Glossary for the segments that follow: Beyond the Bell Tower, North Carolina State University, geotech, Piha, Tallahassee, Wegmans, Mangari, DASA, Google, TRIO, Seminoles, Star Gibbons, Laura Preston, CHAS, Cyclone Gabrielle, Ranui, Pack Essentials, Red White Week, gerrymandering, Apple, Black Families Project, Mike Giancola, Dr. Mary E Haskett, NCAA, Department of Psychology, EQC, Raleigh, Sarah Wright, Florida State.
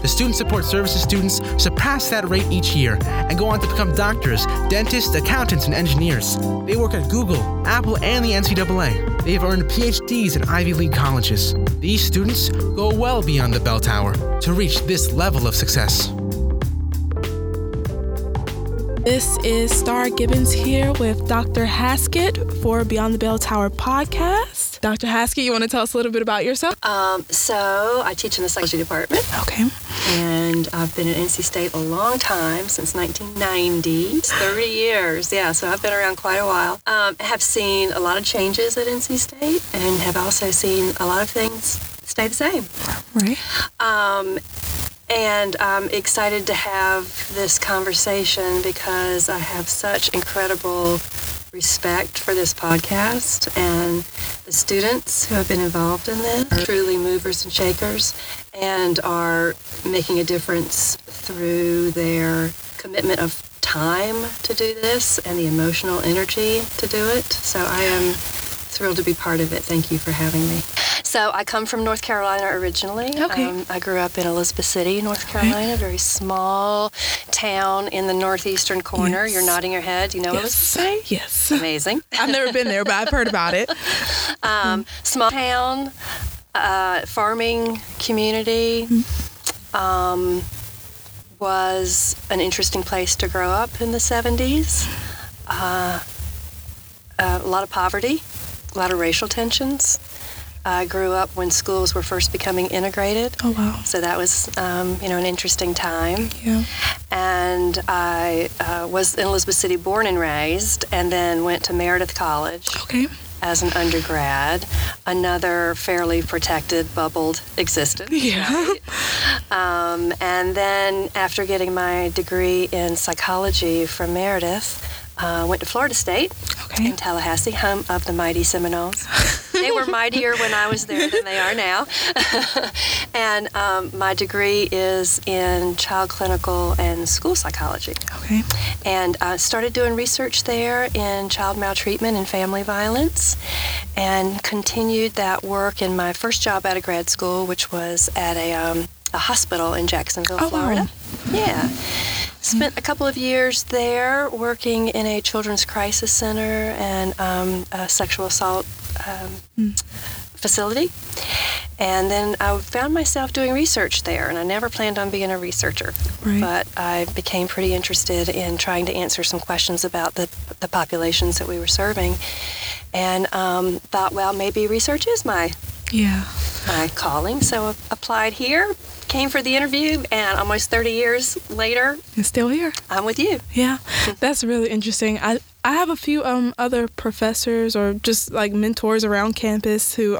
The Student Support Services students surpass that rate each year and go on to become doctors, dentists, accountants, and engineers. They work at Google, Apple, and the NCAA. They have earned PhDs in Ivy League colleges. These students go well beyond the bell tower to reach this level of success. This is Star Gibbons here with Dr. Haskett for Beyond the Bell Tower podcast. Dr. Haskett, you want to tell us a little bit about yourself? So I teach in the psychology department. Okay. And I've been at NC State a long time, since 1990. It's 30 years, yeah, so I've been around quite a while. Have seen a lot of changes at NC State and have also seen a lot of things stay the same. Right. And I'm excited to have this conversation because I have such incredible respect for this podcast and the students who have been involved in this are truly movers and shakers and are making a difference through their commitment of time to do this and the emotional energy to do it. So I am thrilled to be part of it. Thank you for having me. So I come from North Carolina originally. Okay. I grew up in Elizabeth City, North Carolina, a very small town in the northeastern corner. Yes. You're nodding your head. You know yes. Elizabeth City? Yes. Amazing. I've never been there, but I've heard about it. Small town, farming community. Mm-hmm. Was an interesting place to grow up in the 70s. A lot of poverty, a lot of racial tensions. I grew up when schools were first becoming integrated. Oh, wow. So that was, an interesting time. Yeah. And I was in Elizabeth City born and raised, and then went to Meredith College. Okay. As an undergrad, another fairly protected, bubbled existence. Yeah. Right? And then after getting my degree in psychology from Meredith, went to Florida State in Tallahassee, home of the mighty Seminoles. They were mightier when I was there than they are now. And my degree is in child clinical and school psychology. Okay. And I started doing research there in child maltreatment and family violence and continued that work in my first job out of grad school, which was at a hospital in Jacksonville, Florida. Wow. Yeah. Spent a couple of years there working in a children's crisis center and a sexual assault facility. And then I found myself doing research there, and I never planned on being a researcher. Right. But I became pretty interested in trying to answer some questions about the populations that we were serving, and thought, well, maybe research is my calling. So I applied here, came for the interview, and almost 30 years later, I'm still here. I'm with you. Yeah, that's really interesting. I have a few other professors or just like mentors around campus who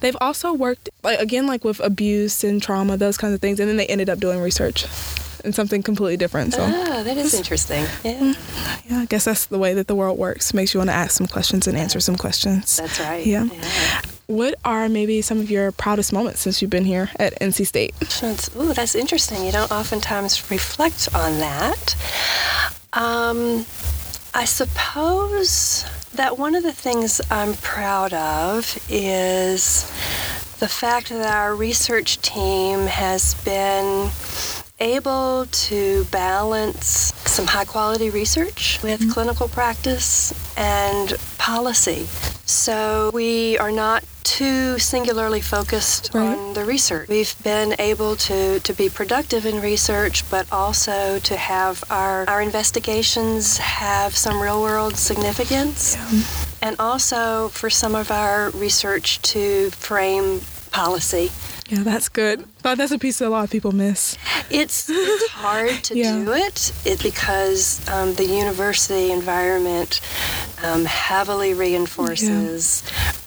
they've also worked like with abuse and trauma, those kinds of things, and then they ended up doing research in something completely different. So that is interesting. Yeah. Yeah, I guess that's the way that the world works. Makes you want to ask some questions and answer some questions. That's right. Yeah. What are maybe some of your proudest moments since you've been here at NC State? Ooh, that's interesting. You don't oftentimes reflect on that. I suppose that one of the things I'm proud of is the fact that our research team has been able to balance some high-quality research with clinical practice and policy. So we are not too singularly focused on the research. We've been able to be productive in research, but also to have our investigations have some real-world significance, and also for some of our research to frame policy. Yeah, that's good. But that's a piece that a lot of people miss. It's hard to do it because the university environment heavily reinforces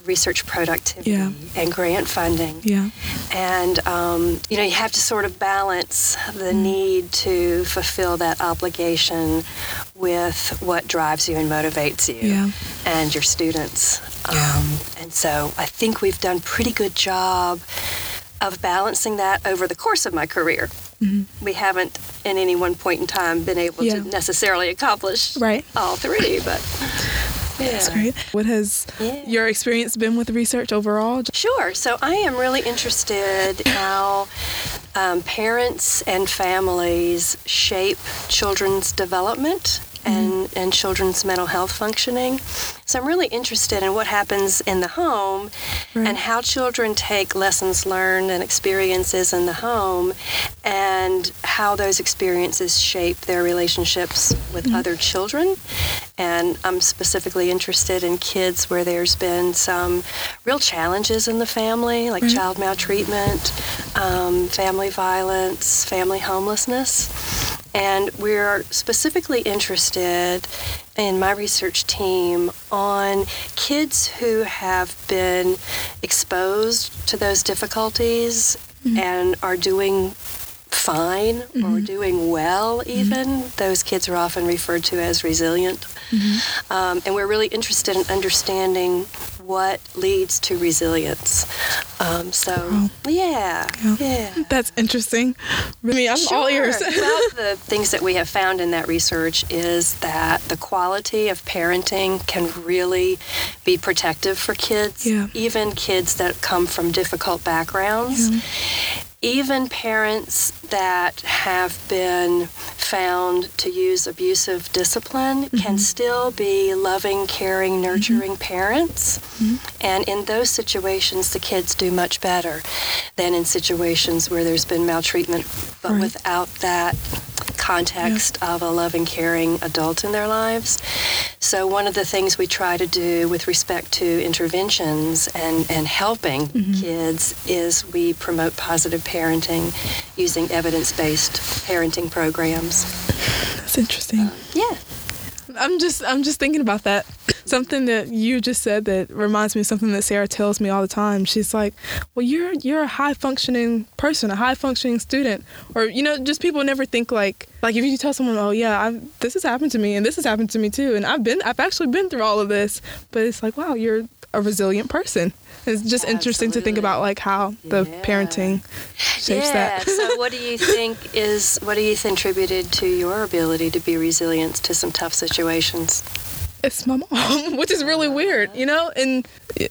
research productivity and grant funding. Yeah. And, you know, you have to sort of balance the need to fulfill that obligation with what drives you and motivates you and your students. And so I think we've done a pretty good job of balancing that over the course of my career. Mm-hmm. We haven't at any one point in time been able to necessarily accomplish all three, but that's great. What has your experience been with research overall? Sure. So I am really interested how parents and families shape children's development and children's mental health functioning. So I'm really interested in what happens in the home and how children take lessons learned and experiences in the home and how those experiences shape their relationships with other children. And I'm specifically interested in kids where there's been some real challenges in the family, like child maltreatment, family violence, family homelessness. And we're specifically interested in my research team on kids who have been exposed to those difficulties and are doing fine or doing well even. Those kids are often referred to as resilient. And we're really interested in understanding what leads to resilience. That's interesting. I mean, I'm all ears. Well, the things that we have found in that research is that the quality of parenting can really be protective for kids, even kids that come from difficult backgrounds. Even parents that have been found to use abusive discipline can still be loving, caring, nurturing parents. And in those situations, the kids do much better than in situations where there's been maltreatment, but without that context of a loving, caring adult in their lives. So one of the things we try to do with respect to interventions and helping kids is we promote positive parenting using evidence-based parenting programs. That's interesting. Yeah. I'm just thinking about that. Something that you just said that reminds me of something that Sarah tells me all the time. She's like, well, you're a high-functioning person, a high-functioning student. Or, you know, just people never think like if you tell someone, oh, yeah, this has happened to me and this has happened to me too. And I've actually been through all of this. But it's like, wow, you're a resilient person. It's just interesting to think about like how the parenting shapes that. So what do you think contributed to your ability to be resilient to some tough situations? It's my mom, which is really weird, you know? And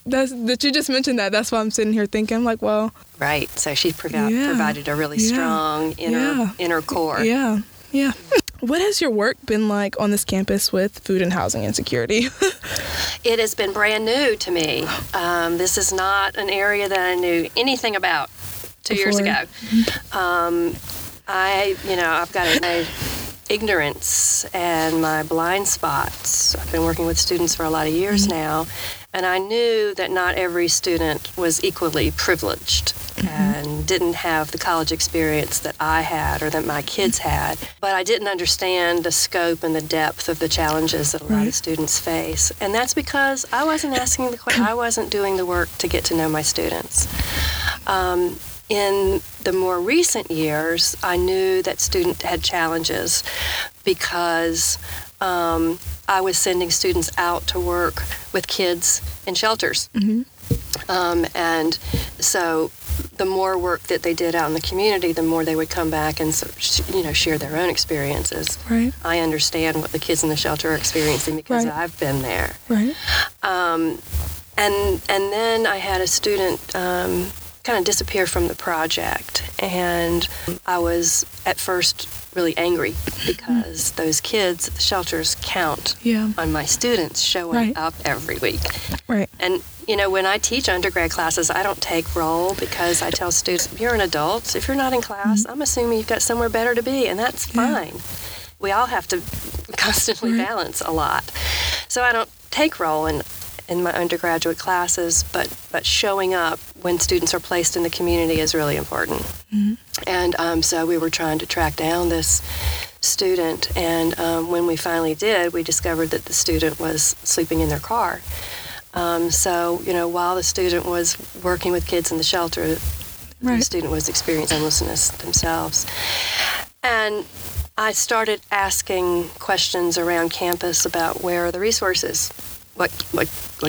that you just mentioned that. That's why I'm sitting here thinking, like, well... Right. So she provided a really strong inner core. Yeah. Yeah. What has your work been like on this campus with food and housing insecurity? It has been brand new to me. This is not an area that I knew anything about two years ago. I've got to know... ignorance and my blind spots. I've been working with students for a lot of years now, and I knew that not every student was equally privileged and didn't have the college experience that I had or that my kids had, but I didn't understand the scope and the depth of the challenges that a lot of students face. And that's because I wasn't asking the question. I wasn't doing the work to get to know my students. In the more recent years, I knew that students had challenges because I was sending students out to work with kids in shelters. And so the more work that they did out in the community, the more they would come back and, you know, share their own experiences. Right. I understand what the kids in the shelter are experiencing because I've been there. Right. And then I had a student... kind of disappear from the project, and I was at first really angry because those kids at the shelters count on my students showing up every week. Right. And you know, when I teach undergrad classes, I don't take roll because I tell students, you're an adult. If you're not in class, I'm assuming you've got somewhere better to be, and that's fine. We all have to constantly balance a lot. So I don't take roll in my undergraduate classes, but showing up when students are placed in the community is really important. And so we were trying to track down this student, and when we finally did, we discovered that the student was sleeping in their car So, you know, while the student was working with kids in the shelter, right. The student was experiencing homelessness themselves. And I started asking questions around campus about where are the resources? What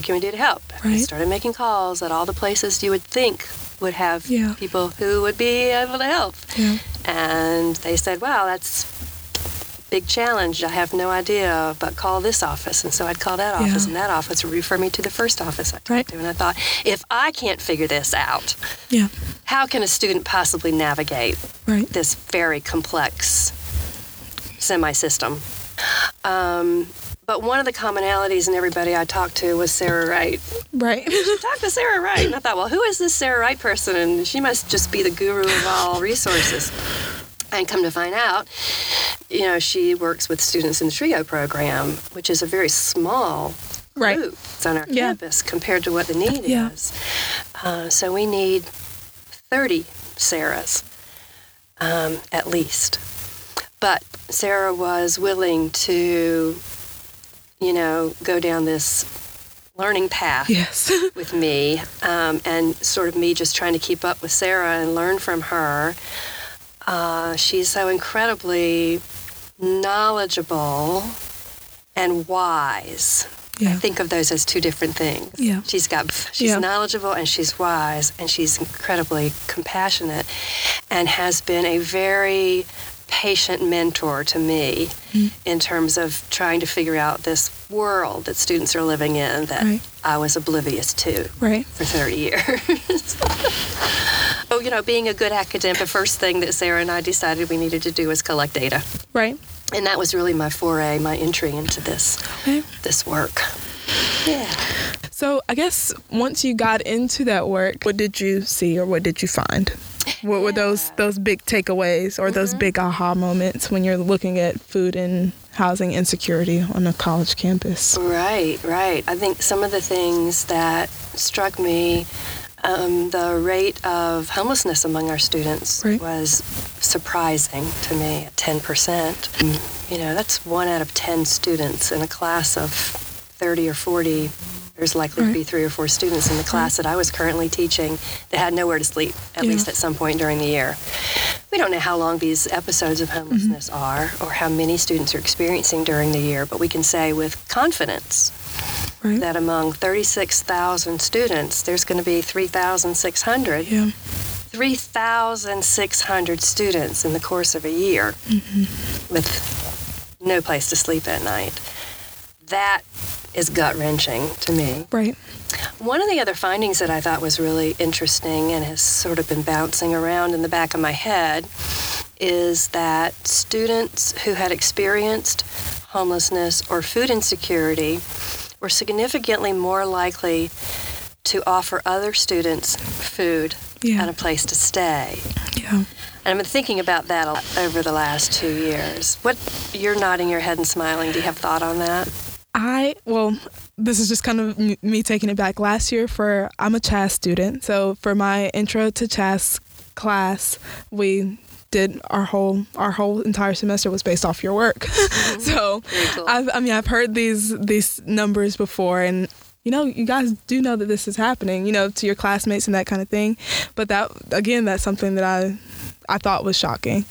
can we do to help? Right. I started making calls at all the places you would think would have yeah. people who would be able to help. Yeah. And they said, wow, that's a big challenge. I have no idea, but call this office. And so I'd call that office, yeah. and that office would refer me to the first office I talked right. to. And I thought, if I can't figure this out, yeah. how can a student possibly navigate right. this very complex semi-system? But one of the commonalities in everybody I talked to was Sarah Wright. Right. She talked to Sarah Wright. And I thought, well, who is this Sarah Wright person? And she must just be the guru of all resources. And come to find out, you know, she works with students in the TRIO program, which is a very small right. group. It's on our yeah. campus compared to what the need yeah. is. So we need 30 Sarahs, at least. But Sarah was willing to... you know, go down this learning path yes. with me, and sort of me just trying to keep up with Sarah and learn from her. She's so incredibly knowledgeable and wise. Yeah. I think of those as two different things. Yeah. She's yeah. knowledgeable and she's wise, and she's incredibly compassionate and has been a very patient mentor to me mm-hmm. in terms of trying to figure out this world that students are living in that right. I was oblivious to right. for 30 years. Oh, you know, being a good academic, the first thing that Sarah and I decided we needed to do was collect data. Right. And that was really my foray, my entry into this okay. this work. Yeah. So I guess once you got into that work, what did you see or what did you find? What were those big takeaways or mm-hmm. those big aha moments when you're looking at food and housing insecurity on a college campus? Right, right. I think some of the things that struck me, the rate of homelessness among our students right. was surprising to me at 10%. Mm-hmm. You know, that's 1 out of 10 students in a class of 30 or 40. There's likely right. to be 3 or 4 students in the class that I was currently teaching that had nowhere to sleep, at yeah. least at some point during the year. We don't know how long these episodes of homelessness mm-hmm. are or how many students are experiencing during the year, but we can say with confidence right. that among 36,000 students, there's going to be 3,600 yeah. 3,600 students in the course of a year mm-hmm. with no place to sleep at night. That is gut-wrenching to me. Right. One of the other findings that I thought was really interesting and has sort of been bouncing around in the back of my head is that students who had experienced homelessness or food insecurity were significantly more likely to offer other students food yeah. and a place to stay. Yeah. And I've been thinking about that a lot over the last 2 years. You're nodding your head and smiling. Do you have thought on that? This is just kind of me taking it back. Last year, I'm a CHAS student, so for my intro to CHAS class, we did our whole entire semester was based off your work. Mm-hmm. So, cool. I've heard these numbers before, and you know, you guys do know that this is happening, you know, to your classmates and that kind of thing. But that again, that's something that I thought was shocking.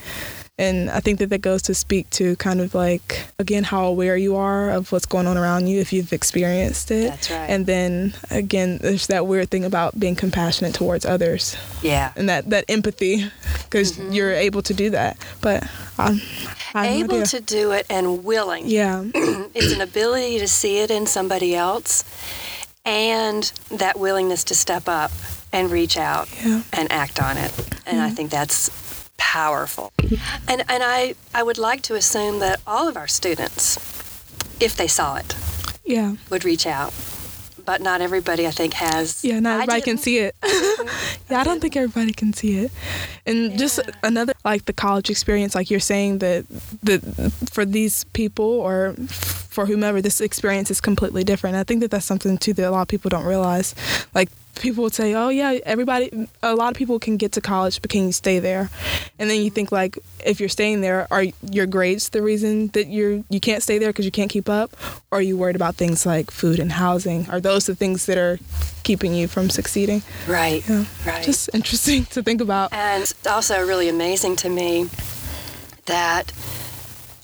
And I think that goes to speak to kind of like, again, how aware you are of what's going on around you if you've experienced it. That's right. And then, again, there's that weird thing about being compassionate towards others. Yeah. And that empathy, because mm-hmm. you're able to do that. But I have no idea. To do it and willing. Yeah. It's an ability to see it in somebody else and that willingness to step up and reach out yeah. and act on it. And mm-hmm. I think that's powerful. And I would like to assume that all of our students, if they saw it, yeah. would reach out. But not everybody, I think, has. Yeah, not everybody can see it. Yeah, I don't think everybody can see it. And yeah. just another, like the college experience, like you're saying that for these people or for whomever, this experience is completely different. I think that that's something, too, that a lot of people don't realize. Like, people would say, oh, yeah, everybody, a lot of people can get to college, but can you stay there? And then you think, like, if you're staying there, are your grades the reason that you can't stay there because you can't keep up? Or are you worried about things like food and housing? Are those the things that are keeping you from succeeding? Right, yeah. Right. Just interesting to think about. And it's also really amazing to me that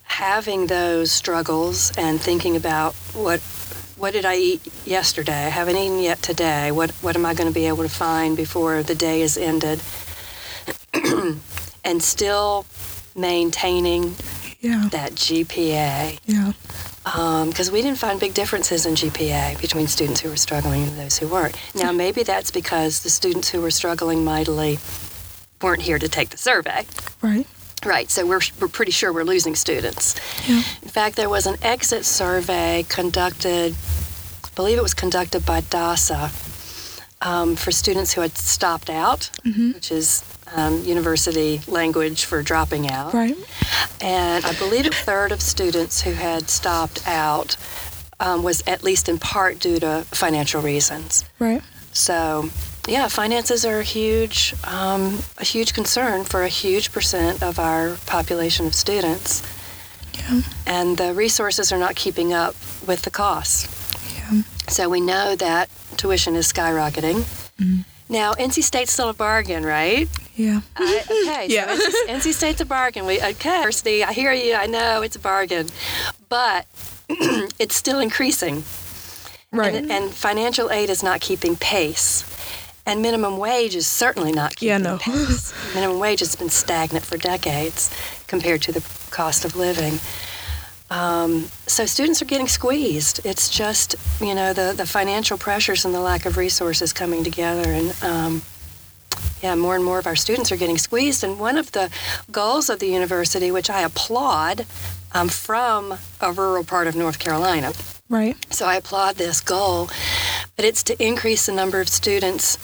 having those struggles and thinking about what did I eat yesterday? I haven't eaten yet today. What am I going to be able to find before the day is ended? And still maintaining that GPA. Yeah. Because we didn't find big differences in GPA between students who were struggling and those who weren't. Now, maybe that's because the students who were struggling mightily weren't here to take the survey. Right. Right, so we're pretty sure we're losing students. Yeah. In fact, there was an exit survey conducted, I believe it was conducted by DASA, for students who had stopped out, which is university language for dropping out. Right. And I believe a third of students who had stopped out was at least in part due to financial reasons. Right. So... yeah, finances are a huge concern for a huge percent of our population of students. Yeah. And the resources are not keeping up with the costs. Yeah. So we know that tuition is skyrocketing. Mm. Now, NC State's still a bargain, right? Yeah. Yeah. So NC State's a bargain. University, I hear you, I know, it's a bargain. But it's still increasing. Right. And financial aid is not keeping pace. And minimum wage is certainly not keeping pace. Minimum wage has been stagnant for decades compared to the cost of living. So students are getting squeezed. It's just, you know, the financial pressures and the lack of resources coming together. And, more and more of our students are getting squeezed. And one of the goals of the university, which I applaud, I'm from a rural part of North Carolina. Right. So I applaud this goal, but it's to increase the number of students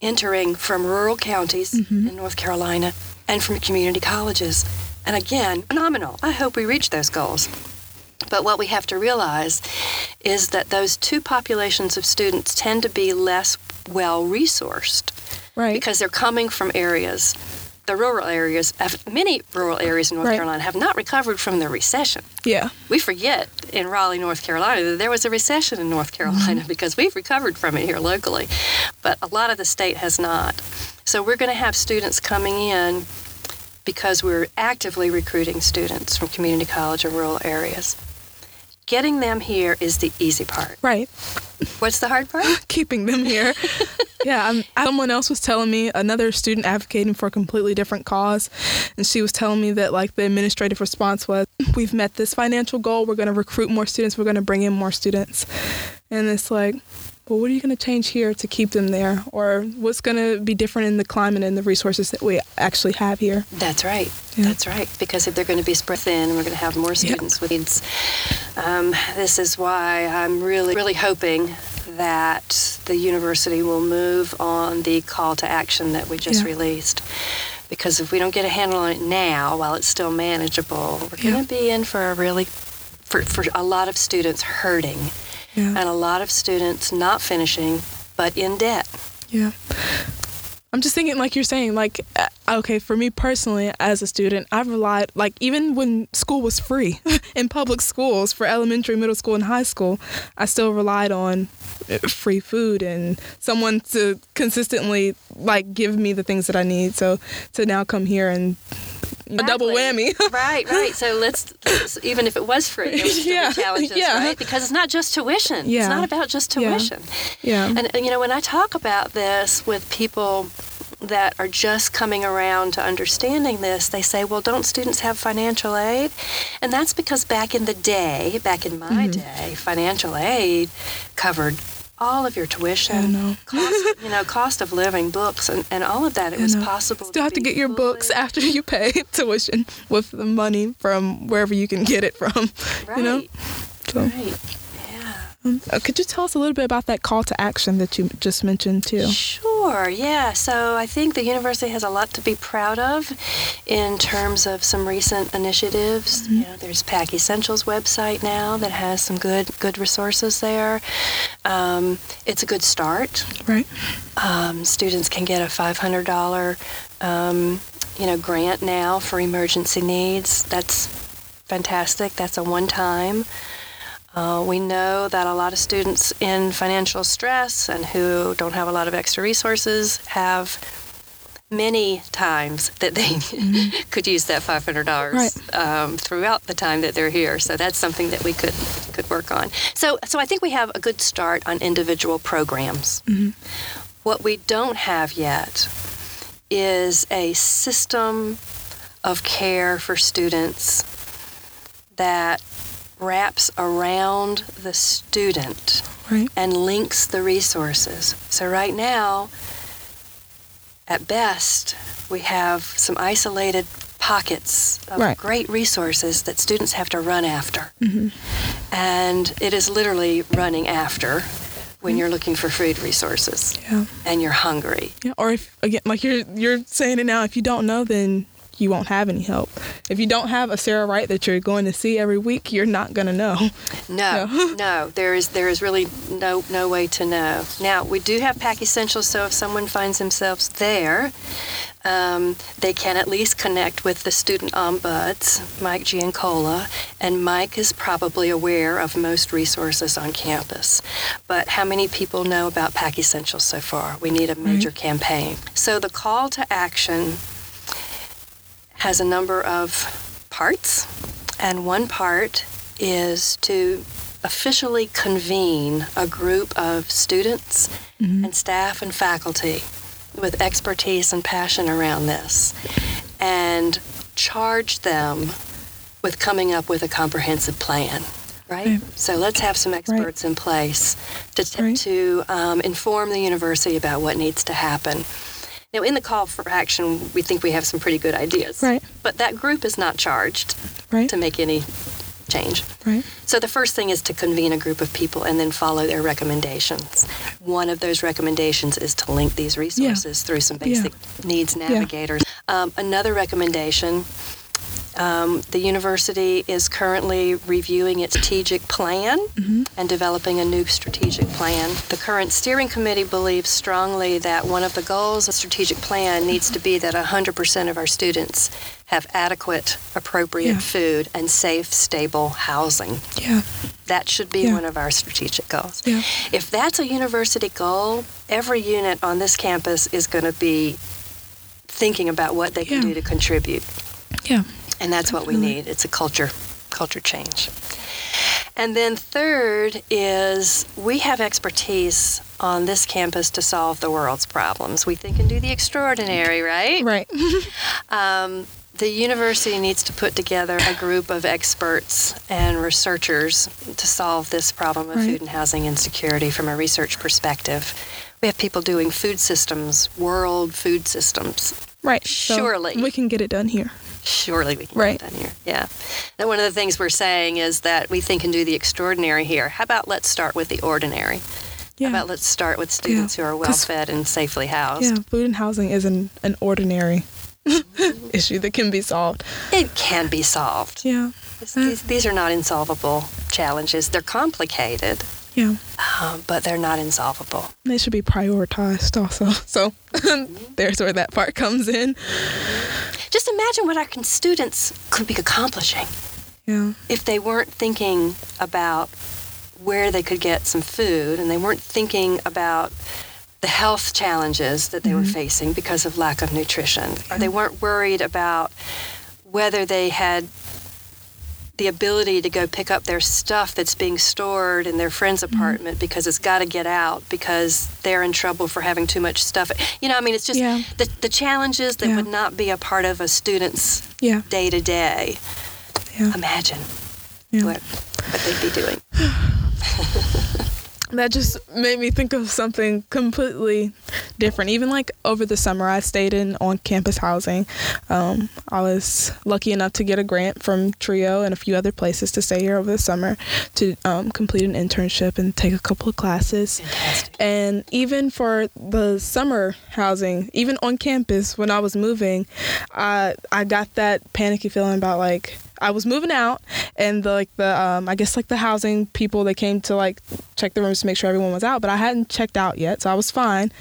entering from rural counties in North Carolina and from community colleges. And again, phenomenal. I hope we reach those goals. But what we have to realize is that those two populations of students tend to be less well-resourced. Right. Because they're coming from areas. The rural areas, many rural areas in North Carolina have not recovered from the recession. Yeah. We forget in Raleigh, North Carolina, that there was a recession in North Carolina because we've recovered from it here locally. But a lot of the state has not. So we're going to have students coming in because we're actively recruiting students from community college or rural areas. Getting them here is the easy part. Right. What's the hard part? Keeping them here. Yeah, someone else was telling me, another student advocating for a completely different cause, and she was telling me that, like, the administrative response was, we've met this financial goal, we're going to recruit more students, we're going to bring in more students. And it's like, well, what are you going to change here to keep them there? Or what's going to be different in the climate and the resources that we actually have here? That's right. Yeah. That's right. Because if they're going to be spread thin, we're going to have more students with needs. This is why I'm really, really hoping that the university will move on the call to action that we just released. Because if we don't get a handle on it now, while it's still manageable, we're going to be in for a really, for a lot of students hurting. Yeah. And a lot of students not finishing, but in debt. Yeah. I'm just thinking, like you're saying, like, okay, for me personally, as a student, I've relied, like, even when school was free in public schools for elementary, middle school, and high school, I still relied on free food and someone to consistently, like, give me the things that I need. So to now come here and... a double whammy. Right. So let's even if it was free, it was still challenges, right? Because it's not just tuition. Yeah. It's not about just tuition. Yeah. And, you know, when I talk about this with people that are just coming around to understanding this, they say, well, don't students have financial aid? And that's because back in the day, back in my day, financial aid covered all of your tuition, cost of living, books, and all of that. It was possible. Still have to get your books after you pay tuition with the money from wherever you can get it from. Right. You know? So. Right. Yeah. Could you tell us a little bit about that call to action that you just mentioned, too? Sure. Sure, yeah. So I think the university has a lot to be proud of in terms of some recent initiatives. Mm-hmm. You know, there's Pack Essentials website now that has some good resources there. It's a good start. Right. Students can get a $500 grant now for emergency needs. That's fantastic. That's a one-time. We know that a lot of students in financial stress and who don't have a lot of extra resources have many times that they mm-hmm. could use that $500 right. Throughout the time that they're here. So that's something that we could work on. So I think we have a good start on individual programs. Mm-hmm. What we don't have yet is a system of care for students that wraps around the student right. and links the resources. So right now, at best, we have some isolated pockets of right. great resources that students have to run after. Mm-hmm. And it is literally running after when you're looking for food resources yeah. and you're hungry. Yeah, or if, again, like you're saying it now, if you don't know, then you won't have any help. If you don't have a Sarah Wright that you're going to see every week, you're not going to know. No. There is really no way to know. Now, we do have Pack Essentials, so if someone finds themselves there, they can at least connect with the student ombuds, Mike Giancola, and Mike is probably aware of most resources on campus. But how many people know about Pack Essentials so far? We need a major mm-hmm. campaign. So the call to action has a number of parts, and one part is to officially convene a group of students mm-hmm. and staff and faculty with expertise and passion around this, and charge them with coming up with a comprehensive plan. Right? So let's have some experts right. in place to inform the university about what needs to happen. Now, in the call for action, we think we have some pretty good ideas. Right. But that group is not charged right. to make any change. Right. So the first thing is to convene a group of people and then follow their recommendations. One of those recommendations is to link these resources yeah. through some basic yeah. needs navigators. Yeah. Another recommendation, the university is currently reviewing its strategic plan mm-hmm. and developing a new strategic plan. The current steering committee believes strongly that one of the goals of the strategic plan needs to be that 100% of our students have adequate, appropriate yeah. food and safe, stable housing. Yeah. That should be yeah. one of our strategic goals. Yeah. If that's a university goal, every unit on this campus is going to be thinking about what they can yeah. do to contribute. Yeah. And that's Definitely. What we need. It's a culture change. And then third is we have expertise on this campus to solve the world's problems. We think and do the extraordinary, right? Right. The university needs to put together a group of experts and researchers to solve this problem of right. food and housing insecurity from a research perspective. We have people doing food systems, world food systems. Right. Surely. So we can get it done here. Surely we can right. get it done here. Yeah. And one of the things we're saying is that we think and do the extraordinary here. How about let's start with the ordinary? Yeah. How about let's start with students yeah. who are well-fed and safely housed? Yeah, food and housing is an ordinary issue that can be solved. It can be solved. Yeah. These are not insolvable challenges. They're complicated. Yeah. But they're not insolvable. They should be prioritized also. So there's where that part comes in. Just imagine what our students could be accomplishing yeah. if they weren't thinking about where they could get some food and they weren't thinking about the health challenges that they mm-hmm. were facing because of lack of nutrition. Yeah. Or they weren't worried about whether they had the ability to go pick up their stuff that's being stored in their friend's apartment mm-hmm. because it's got to get out because they're in trouble for having too much stuff. You know, I mean, it's just yeah. the challenges that yeah. would not be a part of a student's yeah. day-to-day. Yeah. Imagine yeah. what they'd be doing. That just made me think of something completely different. Even like over the summer, I stayed in on-campus housing. I was lucky enough to get a grant from TRIO and a few other places to stay here over the summer to complete an internship and take a couple of classes. Fantastic. And even for the summer housing, even on campus when I was moving, I got that panicky feeling about like, I was moving out, and the housing people, they came to like check the rooms to make sure everyone was out, but I hadn't checked out yet, so I was fine.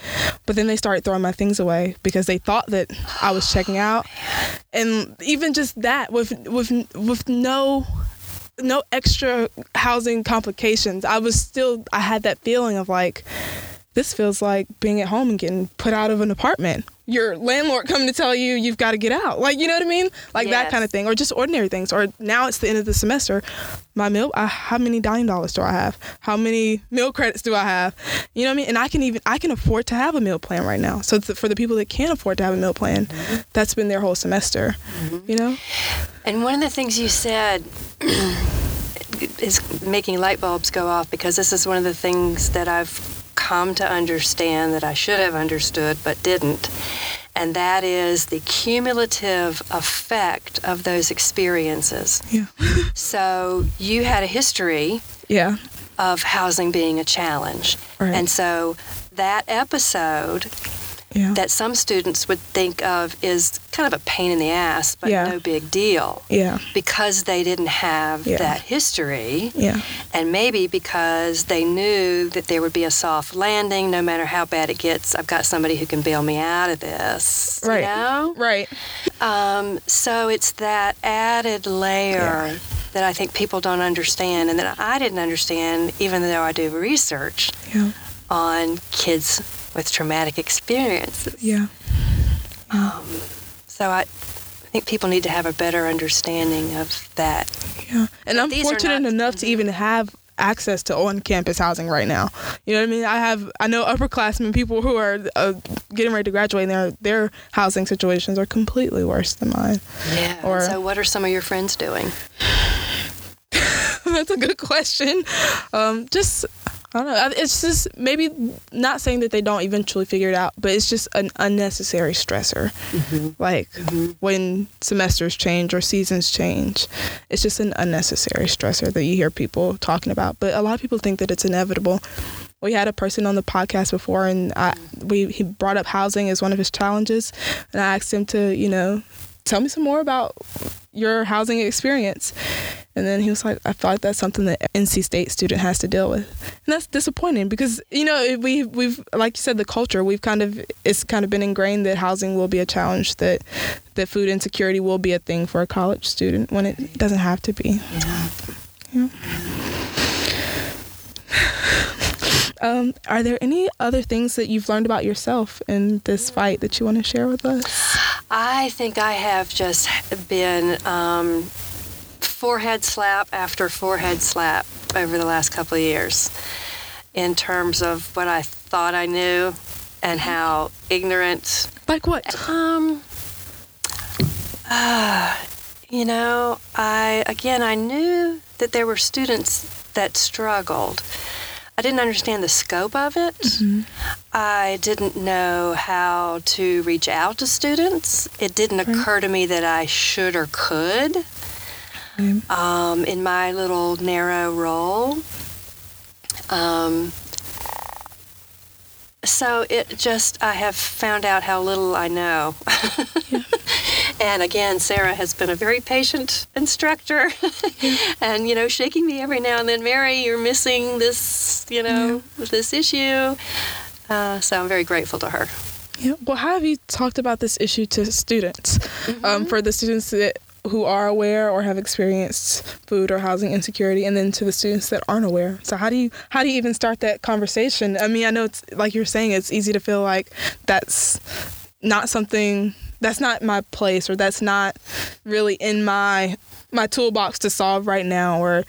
But then they started throwing my things away because they thought that I was checking out, and even just that with no extra housing complications, I had that feeling of like, this feels like being at home and getting put out of an apartment. Your landlord coming to tell you you've got to get out. Like, you know what I mean? Like, yes. That kind of thing. Or just ordinary things. Or now it's the end of the semester. My meal, how many dime dollars do I have? How many meal credits do I have? You know what I mean? And I can afford to have a meal plan right now. So for the people that can't afford to have a meal plan, mm-hmm. That's been their whole semester, mm-hmm. You know? And one of the things you said is making light bulbs go off, because this is one of the things that I've come to understand that I should have understood but didn't, and that is the cumulative effect of those experiences. Yeah. So you had a history of housing being a challenge. Right. And so that episode that some students would think of is kind of a pain in the ass, but no big deal. Yeah. Because they didn't have that history. Yeah. And maybe because they knew that there would be a soft landing, no matter how bad it gets, I've got somebody who can bail me out of this. Right. You know? Right. So it's that added layer that I think people don't understand, and that I didn't understand, even though I do research on kids with traumatic experiences. Yeah. So I think people need to have a better understanding of that. Yeah. And I'm fortunate enough to even have access to on-campus housing right now. You know what I mean? I know upperclassmen, people who are getting ready to graduate, and their housing situations are completely worse than mine. Yeah. Or, so what are some of your friends doing? That's a good question. I don't know. It's just maybe not saying that they don't eventually figure it out, but it's just an unnecessary stressor. Mm-hmm. Like when semesters change or seasons change, it's just an unnecessary stressor that you hear people talking about. But a lot of people think that it's inevitable. We had a person on the podcast before, and he brought up housing as one of his challenges, and I asked him to, tell me some more about your housing experience. And then he was like, I thought that's something that NC State student has to deal with. And that's disappointing because, we've like you said, the culture, it's kind of been ingrained that housing will be a challenge, that food insecurity will be a thing for a college student when it doesn't have to be. Yeah. Yeah. Are there any other things that you've learned about yourself in this fight that you want to share with us? I think I have just been forehead slap after forehead slap over the last couple of years in terms of what I thought I knew and how ignorant. Like what? I knew that there were students that struggled. I didn't understand the scope of it. Mm-hmm. I didn't know how to reach out to students. It didn't occur to me that I should or could. In my little narrow role. So it just, I have found out how little I know. And again, Sarah has been a very patient instructor and, shaking me every now and then, Mary, you're missing this, this issue. So I'm very grateful to her. Yeah. Well, how have you talked about this issue to students? Mm-hmm. For the students that who are aware or have experienced food or housing insecurity, and then to the students that aren't aware. So how do you even start that conversation? I mean, I know it's like you're saying, it's easy to feel like that's not my place, or that's not really in my toolbox to solve right now, or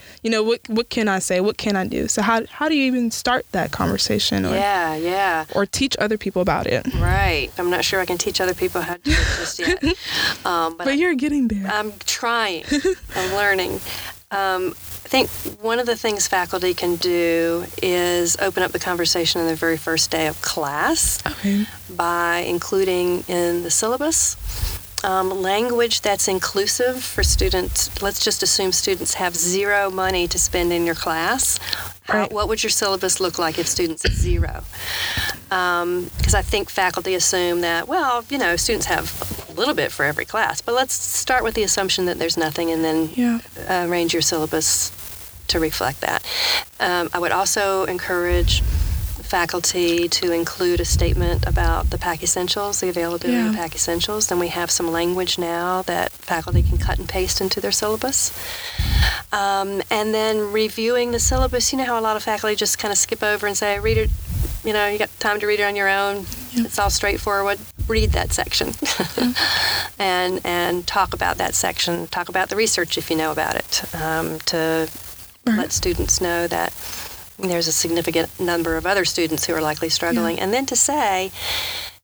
what can I say? What can I do? So how do you even start that conversation? Or, yeah. Or teach other people about it. Right. I'm not sure I can teach other people how to do it just yet. But you're getting there. I'm trying. I'm learning. think one of the things faculty can do is open up the conversation on the very first day of class by including in the syllabus language that's inclusive for students. Let's just assume students have zero money to spend in your class. What would your syllabus look like if students had zero? Because I think faculty assume that, well, you know, students have a little bit for every class. But let's start with the assumption that there's nothing and then arrange your syllabus to reflect that. I would also encourage faculty to include a statement about the Pack Essentials, the availability of Pack Essentials. Then we have some language now that faculty can cut and paste into their syllabus. And then reviewing the syllabus, you know how a lot of faculty just kind of skip over and say, read it, you know, you got time to read it on your own. Yeah. It's all straightforward. Read that section and talk about that section. Talk about the research if you know about it to let students know that there's a significant number of other students who are likely struggling. And then to say,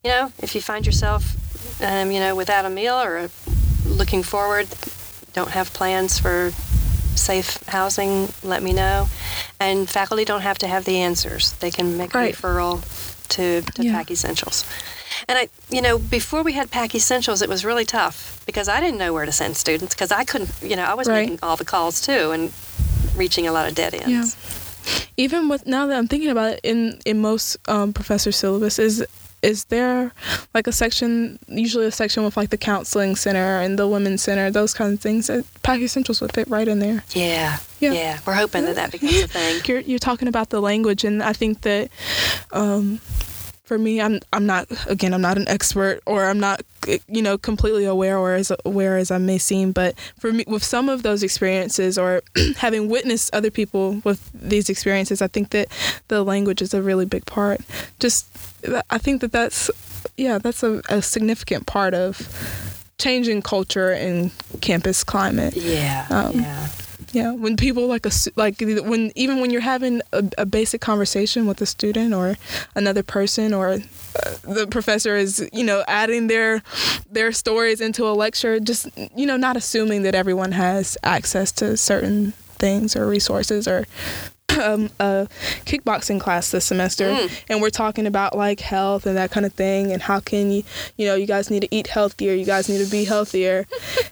you know, if you find yourself, you know, without a meal or looking forward, don't have plans for safe housing, let me know. And faculty don't have to have the answers. They can make a referral to Pack Essentials. And I, you know, before we had Pack Essentials, it was really tough because I didn't know where to send students because I couldn't, you know, I was making all the calls too and reaching a lot of dead ends. Even with, now that I'm thinking about it, in most professor syllabus, is there like a section, usually a section with like the counseling center and the women's center, those kinds of things? Pack Essentials would fit right in there. Yeah. We're hoping that becomes a thing. You're talking about the language, and I think that for me, I'm not an expert, or I'm not, you know, completely aware or as aware as I may seem. But for me, with some of those experiences or having witnessed other people with these experiences, I think that the language is a really big part. Just, I think that that's a significant part of changing culture and campus climate. Yeah, when people when you're having a basic conversation with a student or another person, or the professor is, you know, adding their stories into a lecture, just, you know, not assuming that everyone has access to certain things or resources. Or a kickboxing class this semester, and we're talking about like health and that kind of thing, and how can you guys need to eat healthier, you guys need to be healthier,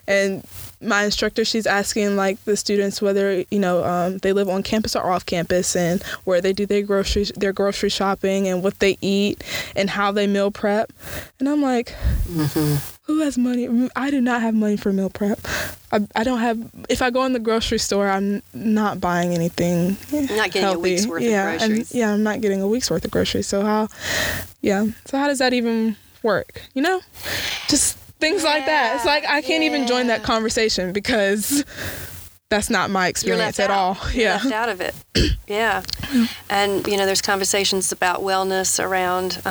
and my instructor, she's asking like the students whether, you know, they live on campus or off campus, and where they do their grocery shopping, and what they eat, and how they meal prep. And I'm like, who has money? I do not have money for meal prep. I don't have. If I go in the grocery store, I'm not buying anything. You're not getting healthy. A week's worth of groceries. I'm not getting a week's worth of groceries. So how does that even work? You know, just. Things like that. It's like I can't even join that conversation because that's not my experience at all. You're left out of it. And, you know, there's conversations about wellness around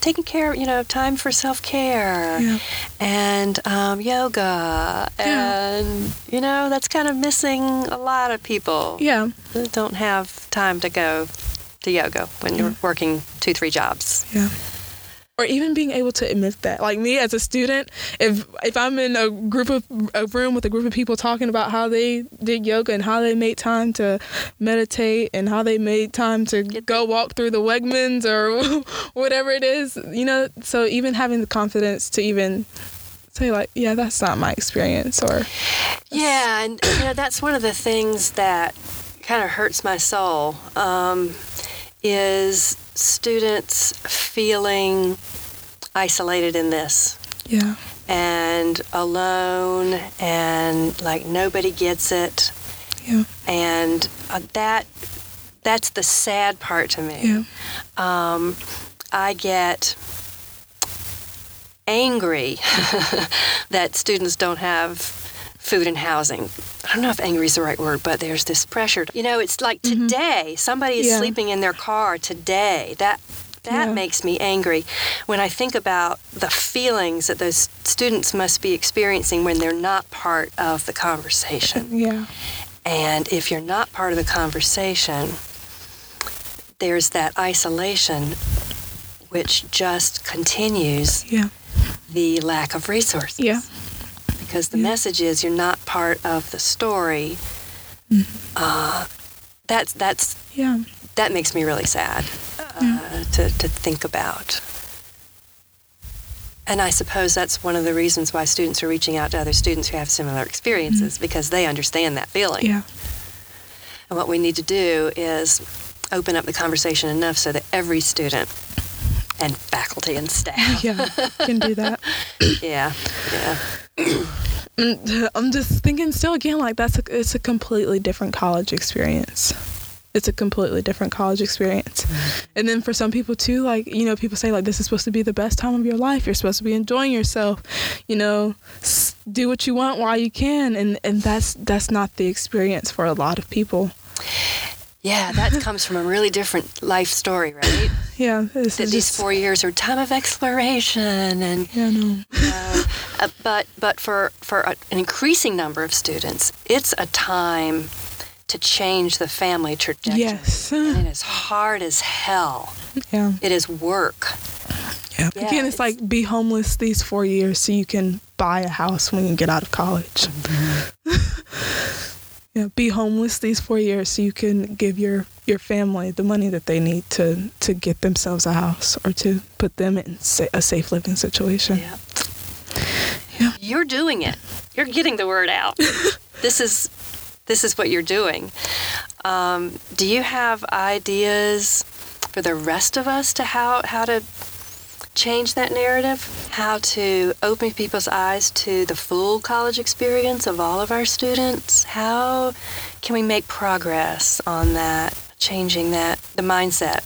taking care of, you know, time for self-care and yoga. And, you know, that's kind of missing a lot of people. Yeah. Who don't have time to go to yoga when you're working 2-3 jobs. Yeah. Or even being able to admit that. Like me as a student, if I'm in a room with a group of people talking about how they did yoga and how they made time to meditate and how they made time to go walk through the Wegmans or whatever it is, you know, so even having the confidence to even say like, yeah, that's not my experience, or... Yeah, and you know, that's one of the things that kind of hurts my soul, is... students feeling isolated in this and alone, and like nobody gets it, and that's the sad part to me. I get angry that students don't have food and housing. I don't know if angry is the right word, but there's this pressure. You know, it's like today, somebody is sleeping in their car today. That makes me angry when I think about the feelings that those students must be experiencing when they're not part of the conversation. Yeah. And if you're not part of the conversation, there's that isolation, which just continues the lack of resources. Yeah. Because the message is you're not part of the story, That makes me really sad to think about. And I suppose that's one of the reasons why students are reaching out to other students who have similar experiences, because they understand that feeling. Yeah. And what we need to do is open up the conversation enough so that every student and faculty and staff can do that. I'm just thinking still again, like it's a completely different college experience. It's a completely different college experience. And then for some people too, like, you know, people say like, this is supposed to be the best time of your life. You're supposed to be enjoying yourself, you know, do what you want while you can. And that's not the experience for a lot of people. Yeah, that comes from a really different life story, right? Yeah. These 4 years are time of exploration. And, but for an increasing number of students, it's a time to change the family trajectory. Yes. And it is hard as hell. Yeah. It is work. Yeah. Again, it's like be homeless these 4 years so you can buy a house when you get out of college. Mm-hmm. Yeah, be homeless these 4 years so you can give your family the money that they need to get themselves a house or to put them in a safe living situation. Yeah. Yeah. You're doing it. You're getting the word out. This is what you're doing. Do you have ideas for the rest of us to how to change that narrative, how to open people's eyes to the full college experience of all of our students? How can we make progress on that, changing that, the mindset?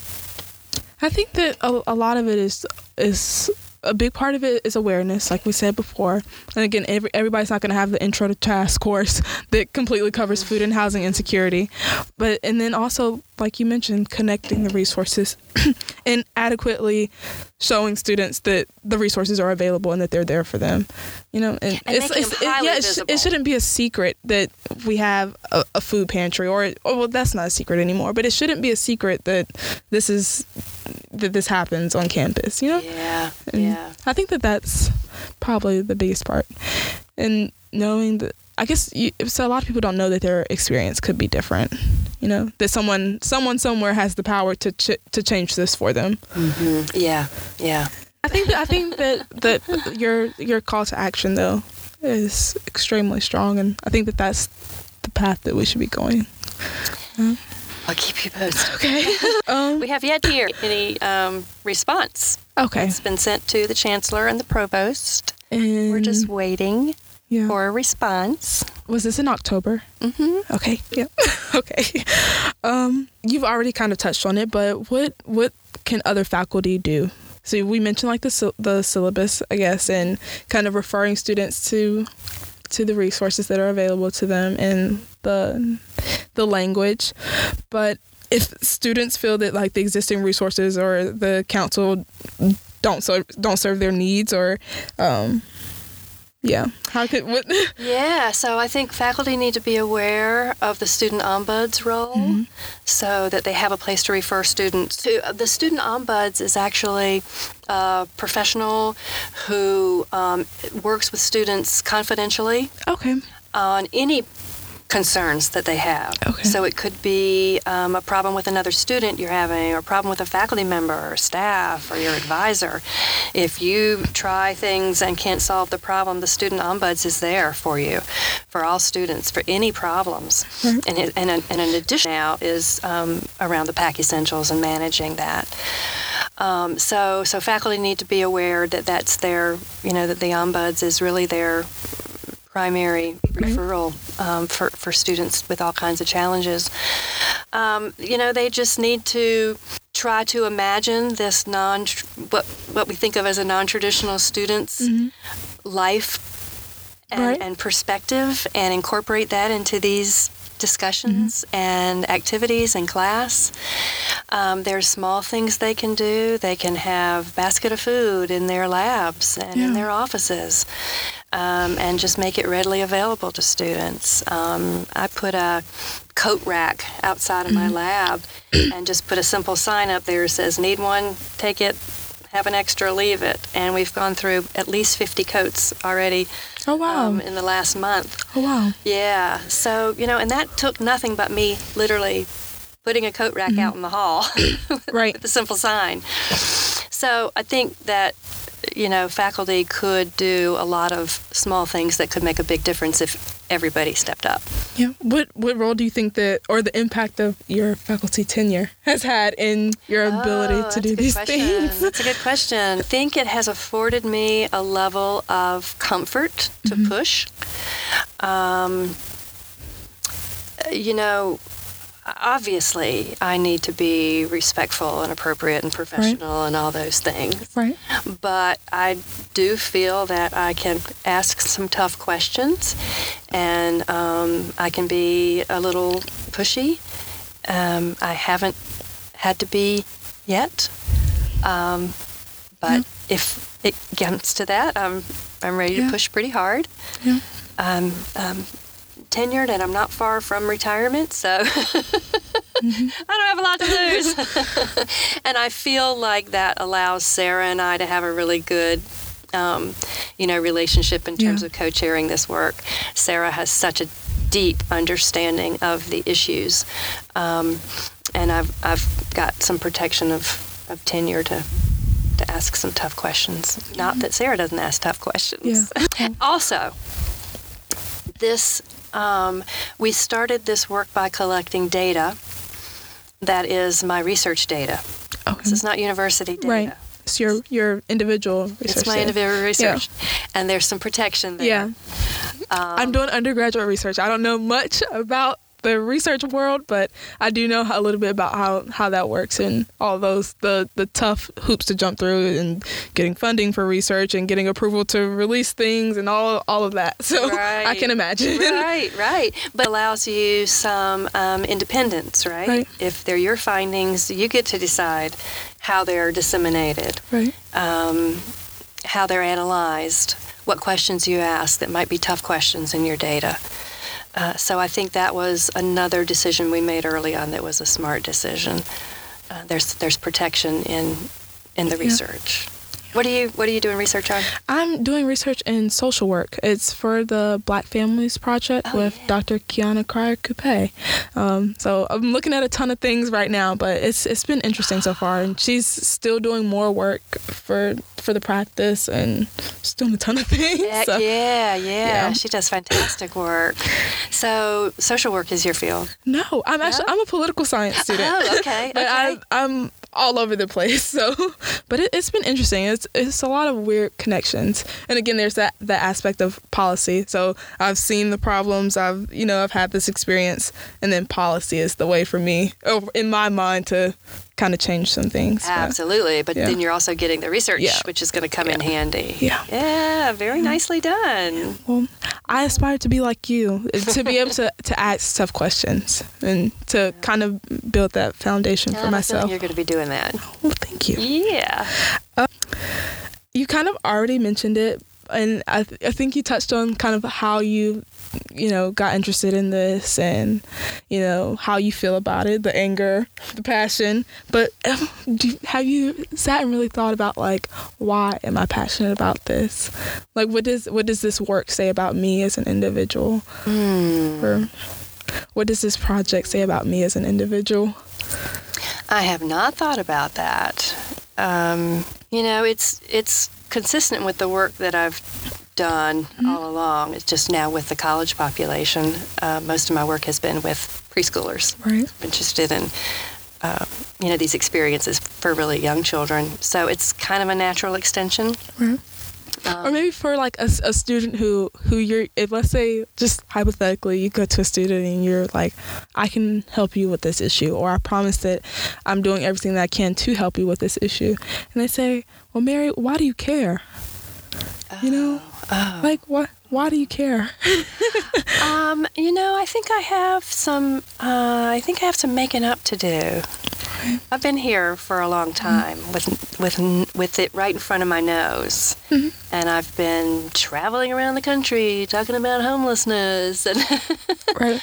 I think that a lot of it is a big part of it is awareness, like we said before. And again, everybody's not going to have the Intro to CHAS course that completely covers food and housing insecurity. But, and then also, like you mentioned, connecting the resources and adequately showing students that the resources are available and that they're there for them. You know, and it shouldn't be a secret that we have a food pantry, or that's not a secret anymore. But it shouldn't be a secret that this happens on campus. You know, I think that's probably the biggest part, and knowing that. I guess so a lot of people don't know that their experience could be different, you know, that someone somewhere has the power to change this for them. Mm-hmm. Yeah, yeah. I think that your call to action though is extremely strong, and I think that that's the path that we should be going. Yeah. I'll keep you posted. Okay. We have yet to hear any response. Okay. It's been sent to the chancellor and the provost. And we're just waiting. Yeah. For a response. Was this in October? Mm-hmm. Okay. Yeah. Okay. You've already kind of touched on it, but what can other faculty do? So we mentioned like the syllabus, I guess, and kind of referring students to the resources that are available to them and the language. But if students feel that like the existing resources or the council don't serve their needs or so I think faculty need to be aware of the student ombud's role, mm-hmm. so that they have a place to refer students to. The student ombuds is actually a professional who works with students confidentially on any concerns that they have. Okay. So it could be a problem with another student you're having, or a problem with a faculty member or staff or your advisor. If you try things and can't solve the problem, the student ombuds is there for you, for all students, for any problems. Right. And an addition now is around the Pack Essentials and managing that. So faculty need to be aware that that's their, you know, that the ombuds is really their primary referral for students with all kinds of challenges. You know, they just need to try to imagine this what we think of as a non-traditional student's life and perspective, and incorporate that into these discussions and activities in class. There's small things they can do. They can have a basket of food in their labs and in their offices, and just make it readily available to students. I put a coat rack outside of my lab and just put a simple sign up there that says, "Need one? Take it. have an extra leave it. And we've gone through at least 50 coats already. Oh, wow. In the last month. Oh, wow. Yeah. So, you know, and that took nothing but me literally putting a coat rack out in the hall. Right. With a simple sign. So I think that, you know, faculty could do a lot of small things that could make a big difference if everybody stepped up. Yeah. What role do you think that, or the impact of your faculty tenure has had in your ability to do these things? That's a good question. I think it has afforded me a level of comfort to push. You know, obviously, I need to be respectful and appropriate and professional and all those things. Right. But I do feel that I can ask some tough questions, and I can be a little pushy. I haven't had to be yet, but if it comes to that, I'm ready to push pretty hard. Yeah. Tenured, and I'm not far from retirement, so I don't have a lot to lose. And I feel like that allows Sarah and I to have a really good, you know, relationship in terms of co-chairing this work. Sarah has such a deep understanding of the issues, and I've got some protection of tenure to ask some tough questions. Not that Sarah doesn't ask tough questions. Yeah. Also, this. We started this work by collecting data that is my research data. Okay. This is not university data. Right. It's your individual research. It's my individual research. Yeah. And there's some protection there. Yeah. I'm doing undergraduate research. I don't know much about the research world, but I do know a little bit about how that works and all those the tough hoops to jump through and getting funding for research and getting approval to release things and all of that. So I can imagine. Right. But it allows you some independence, right? If they're your findings, you get to decide how they're disseminated, how they're analyzed, what questions you ask that might be tough questions in your data. So I think that was another decision we made early on that was a smart decision. There's protection in the research. What are you doing research on? I'm doing research in social work. It's for the Black Families Project with Dr. Kiana Cryer-Coupé. So I'm looking at a ton of things right now, but it's been interesting so far. And she's still doing more work for the practice, and she's doing a ton of things. So. Yeah. She does fantastic work. So social work is your field? No, I'm a political science student. Oh, okay. But okay. I'm all over the place. So, but it's been interesting. It's a lot of weird connections. And again, there's that aspect of policy. So I've seen the problems. I've had this experience, and then policy is the way for me, in my mind, to kind of change some things. Absolutely. But then you're also getting the research, which is going to come in handy. Yeah. Yeah. Very nicely done. Well, I aspire to be like you, to be able to ask tough questions and to kind of build that foundation for myself. I feel like you're going to be doing that. Well, thank you. Yeah. You kind of already mentioned it, and I think you touched on kind of how you got interested in this, and you know how you feel about it, the anger, the passion. But have you sat and really thought about, like, why am I passionate about this? Like, what does this work say about me as an individual? Or what does this project say about me as an individual? I have not thought about that. You know, it's consistent with the work that I've done all along. It's just now with the college population. Most of my work has been with preschoolers. Right. I'm interested in, these experiences for really young children. So it's kind of a natural extension. Right. Or maybe for, like, a student who let's say, just hypothetically, you go to a student and you're like, I can help you with this issue, or I promise that I'm doing everything that I can to help you with this issue. And they say, well, Mary, why do you care? Like, why do you care? I think I have some, making up to do. I've been here for a long time with it right in front of my nose, and I've been traveling around the country talking about homelessness, and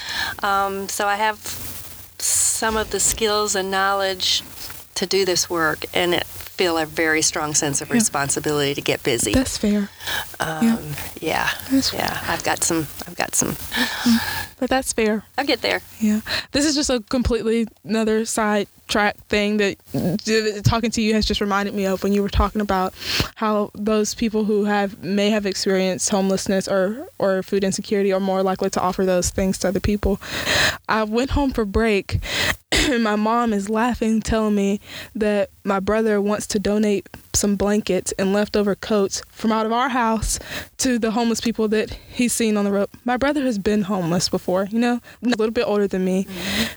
so I have some of the skills and knowledge to do this work, and it feel a very strong sense of responsibility to get busy. That's fair. I've got some. Mm-hmm. But that's fair. I'll get there. Yeah. This is just a completely another sidetrack thing that talking to you has just reminded me of when you were talking about how those people who may have experienced homelessness or food insecurity are more likely to offer those things to other people. I went home for break and my mom is laughing, telling me that my brother wants to donate some blankets and leftover coats from out of our house to the homeless people that he's seen on the road. My brother has been homeless before, you know, a little bit older than me.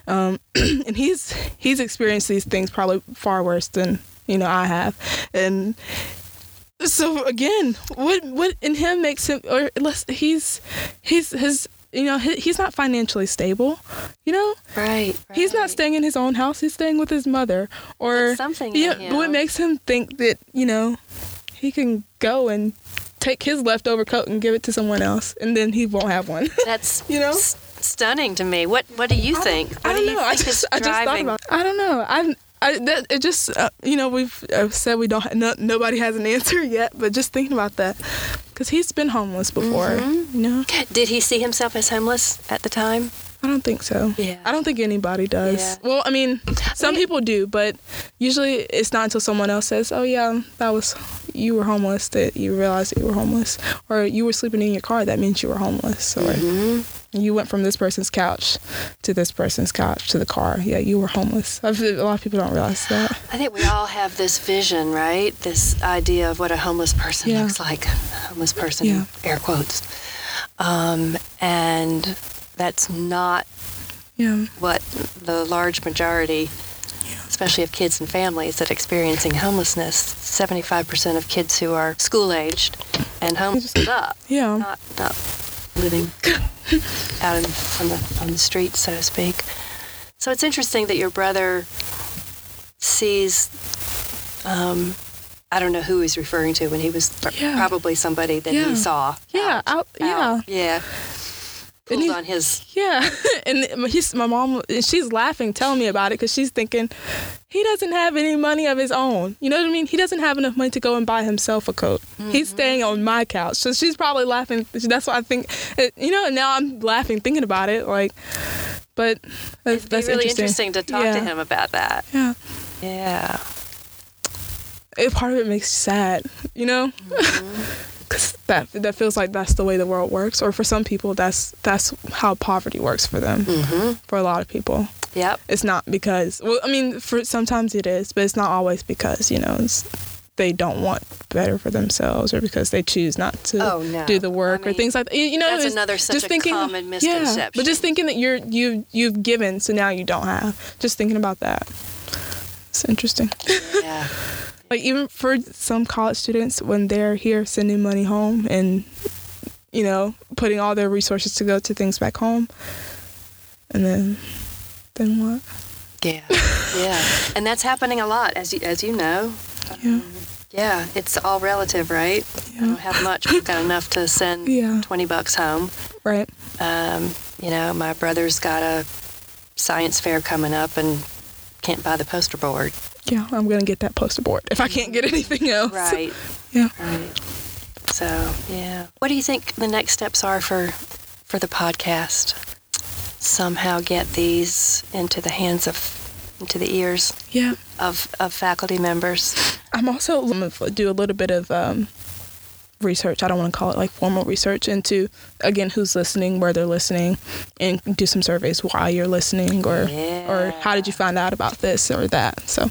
Mm-hmm. And he's experienced these things probably far worse than, you know, I have. And so again, what in him makes him, or unless he's you know, he's not financially stable, you know? Right. He's not staying in his own house. He's staying with his mother. Or something. Yeah, what makes him think that, you know, he can go and take his leftover coat and give it to someone else, and then he won't have one. That's you know stunning to me. What do you think? What I don't do you know. Think I just thought about it. I don't know. We've said we don't. Nobody has an answer yet, but just thinking about that, because he's been homeless before. Mm-hmm. You know. Did he see himself as homeless at the time? I don't think so. Yeah. I don't think anybody does. Yeah. Well, I mean, some people do, but usually it's not until someone else says, "Oh yeah, you were homeless," that you realize that you were homeless, or you were sleeping in your car. That means you were homeless. Or mm-hmm. You went from this person's couch to this person's couch to the car. Yeah, you were homeless. A lot of people don't realize that. I think we all have this vision, right? This idea of what a homeless person looks like. Homeless person, air quotes, and that's not what the large majority, especially of kids and families that are experiencing homelessness, 75% of kids who are school-aged and homeless not living out on the street, so to speak. So it's interesting that your brother sees, I don't know who he's referring to when he was probably somebody that he saw. Yeah, out. And he, on his. Yeah, and my mom, and she's laughing, telling me about it, because she's thinking, he doesn't have any money of his own. You know what I mean? He doesn't have enough money to go and buy himself a coat. Mm-hmm. He's staying on my couch. So she's probably laughing. That's why I think, you know, now I'm laughing thinking about it. Like, but that's really interesting to talk to him about that. Yeah. Yeah. Part of it makes you sad, you know? Mm-hmm. Because that feels like that's the way the world works. Or for some people, that's how poverty works for them. Mm-hmm. For a lot of people. Yep. It's not because... Well, I mean, sometimes it is, but it's not always because, you know, they don't want better for themselves or because they choose not to do the work or things like that. You know, that's another common misconception. Yeah, but just thinking that you've given, so now you don't have. Just thinking about that. It's interesting. Yeah. Like, even for some college students, when they're here sending money home and, you know, putting all their resources to go to things back home, and then what? Yeah, yeah. And that's happening a lot, as you know. Yeah, it's all relative, right? Yeah. I don't have much, but I've got enough to send $20 home. Right. You know, my brother's got a science fair coming up and can't buy the poster board. Yeah, I'm going to get that poster board if I can't get anything else. Right. Yeah. Right. So, yeah. What do you think the next steps are for the podcast? Somehow get these into the ears of faculty members. I'm also going to do a little bit of research. I don't want to call it like formal research into, again, who's listening, where they're listening, and do some surveys why you're listening or how did you find out about this or that. So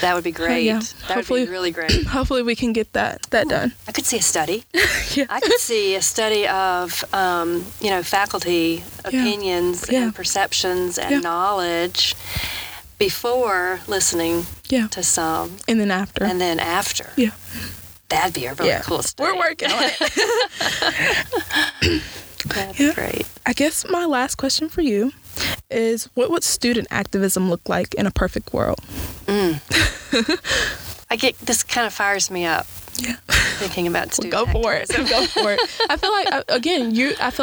that would be great. Yeah, that would be really great. Hopefully we can get that done. I could see a study. I could see a study of, you know, faculty opinions and perceptions and knowledge before listening to some. And then after. Yeah. That'd be a really cool story. We're working on it. That's great. I guess my last question for you is, what would student activism look like in a perfect world? Mm. This kind of fires me up. Yeah. Thinking about student activism. Go for it. I feel like, again, you have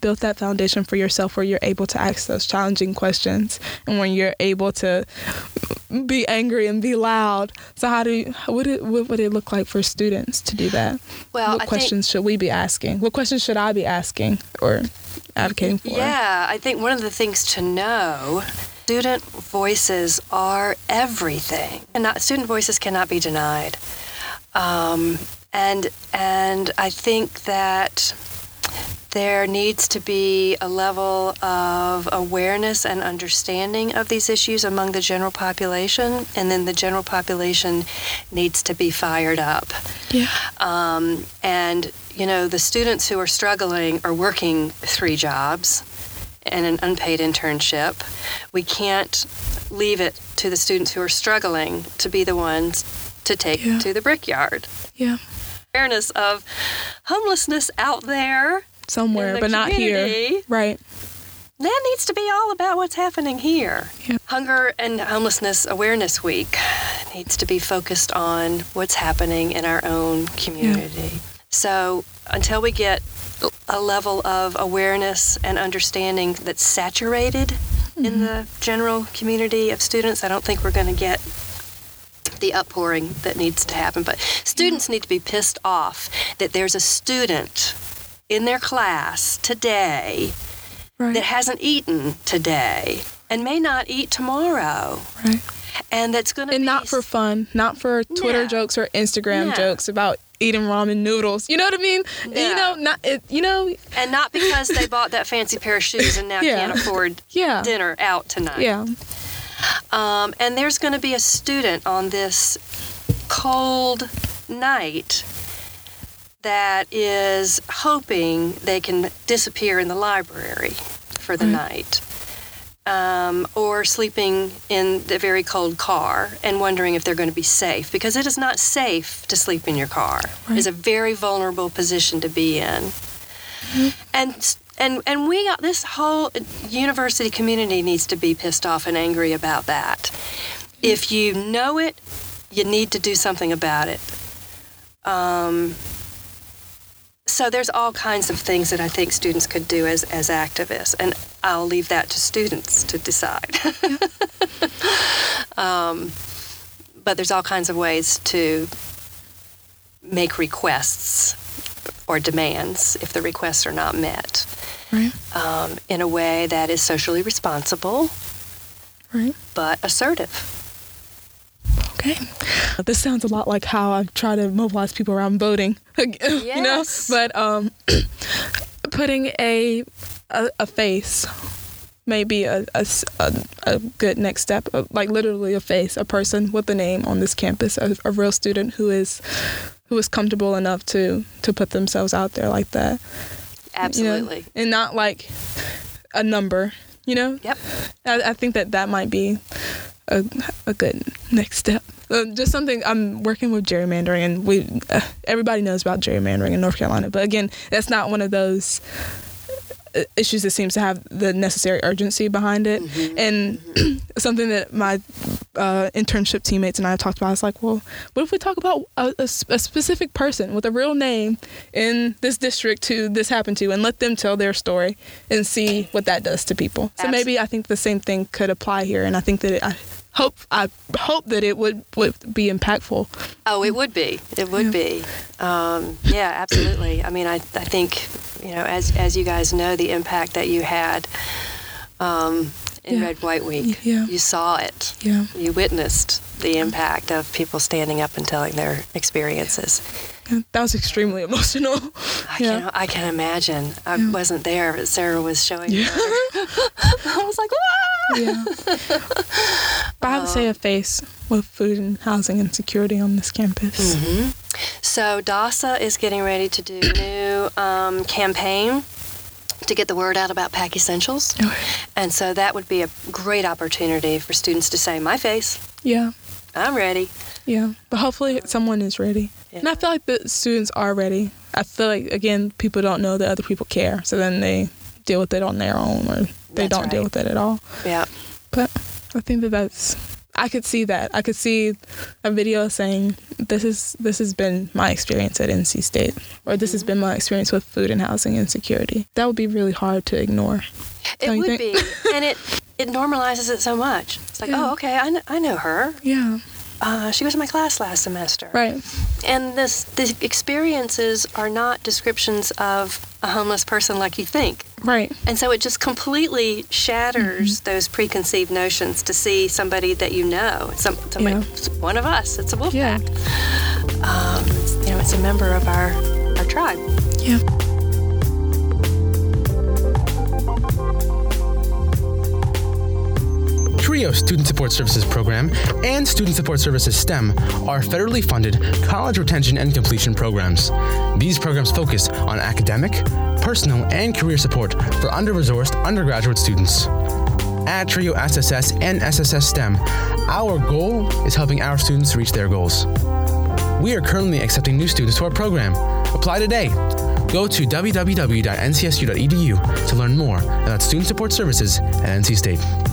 built that foundation for yourself where you're able to ask those challenging questions and when you're able to be angry and be loud. So how do you, what would it look like for students to do that? Well, what questions should we be asking? What questions should I be asking or advocating for? Yeah, I think one of the things to know, student voices are everything, and student voices cannot be denied. And I think that there needs to be a level of awareness and understanding of these issues among the general population, and then the general population needs to be fired up. Yeah. And, you know, the students who are struggling are working 3 jobs and an unpaid internship. We can't leave it to the students who are struggling to be the ones to take to the brickyard. Yeah. Awareness of homelessness out there. Somewhere, but not here. Right. That needs to be all about what's happening here. Yeah. Hunger and Homelessness Awareness Week needs to be focused on what's happening in our own community. Yeah. So until we get a level of awareness and understanding that's saturated in the general community of students, I don't think we're going to get the outpouring that needs to happen. But students need to be pissed off that there's a student in their class today that hasn't eaten today and may not eat tomorrow. Right. And that's going to be... And not for fun, not for Twitter jokes or Instagram jokes about eating ramen noodles. You know what I mean? No. You know, And not because they bought that fancy pair of shoes and now can't afford dinner out tonight. Yeah. And there's going to be a student on this cold night that is hoping they can disappear in the library for the night, or sleeping in the very cold car and wondering if they're going to be safe, because it is not safe to sleep in your car. Right. It's a very vulnerable position to be in. Mm-hmm. And we, this whole university community needs to be pissed off and angry about that. If you know it, you need to do something about it. So there's all kinds of things that I think students could do as activists, and I'll leave that to students to decide. But there's all kinds of ways to make requests or demands if the requests are not met in a way that is socially responsible but assertive. Okay. This sounds a lot like how I try to mobilize people around voting, you know, but putting a face may be a good next step, like literally a face, a person with a name on this campus, a real student who is comfortable enough to put themselves out there like that. Absolutely. You know? And not like a number, you know? Yep. I think that might be a good next step. Just something, I'm working with gerrymandering, and everybody knows about gerrymandering in North Carolina, but again, that's not one of those issues that seems to have the necessary urgency behind it. Mm-hmm. And something that my internship teammates and I talked about, I was like, well, what if we talk about a specific person with a real name in this district who this happened to, and let them tell their story and see what that does to people. So maybe I think the same thing could apply here, and I think that I hope that it would be impactful. Oh, it would be. It would be. Yeah, absolutely. I mean, I think, you know, as you guys know, the impact that you had in Red White Week, you saw it. Yeah. You witnessed the impact of people standing up and telling their experiences. Yeah. That was extremely emotional. I can imagine. I wasn't there, but Sarah was showing me. I was like, "Whoa!" Yeah. But I would say a face with food and housing and security on this campus. Mm-hmm. So DASA is getting ready to do a new campaign to get the word out about Pack Essentials. Okay. And so that would be a great opportunity for students to say, my face. Yeah. I'm ready. Yeah. But hopefully someone is ready. Yeah. And I feel like the students are ready. I feel like, again, people don't know that other people care. So then they deal with it on their own, or they don't deal with it at all. Yeah. But I think that's, I could see that. I could see a video saying, this has been my experience at NC State, or this has been my experience with food and housing insecurity. That would be really hard to ignore. It would be. And it it normalizes it so much. It's like, yeah. Oh, okay, I know her. Yeah. She was in my class last semester. Right. And the experiences are not descriptions of a homeless person like you think. Right. And so it just completely shatters those preconceived notions to see somebody that you know. Somebody, yeah. One of us. It's a wolf pack. It's a member of our tribe. Yeah. TRIO Student Support Services Program and Student Support Services STEM are federally funded college retention and completion programs. These programs focus on academic, personal, and career support for under-resourced undergraduate students. At TRIO SSS and SSS STEM, our goal is helping our students reach their goals. We are currently accepting new students to our program. Apply today. Go to www.ncsu.edu to learn more about Student Support Services at NC State.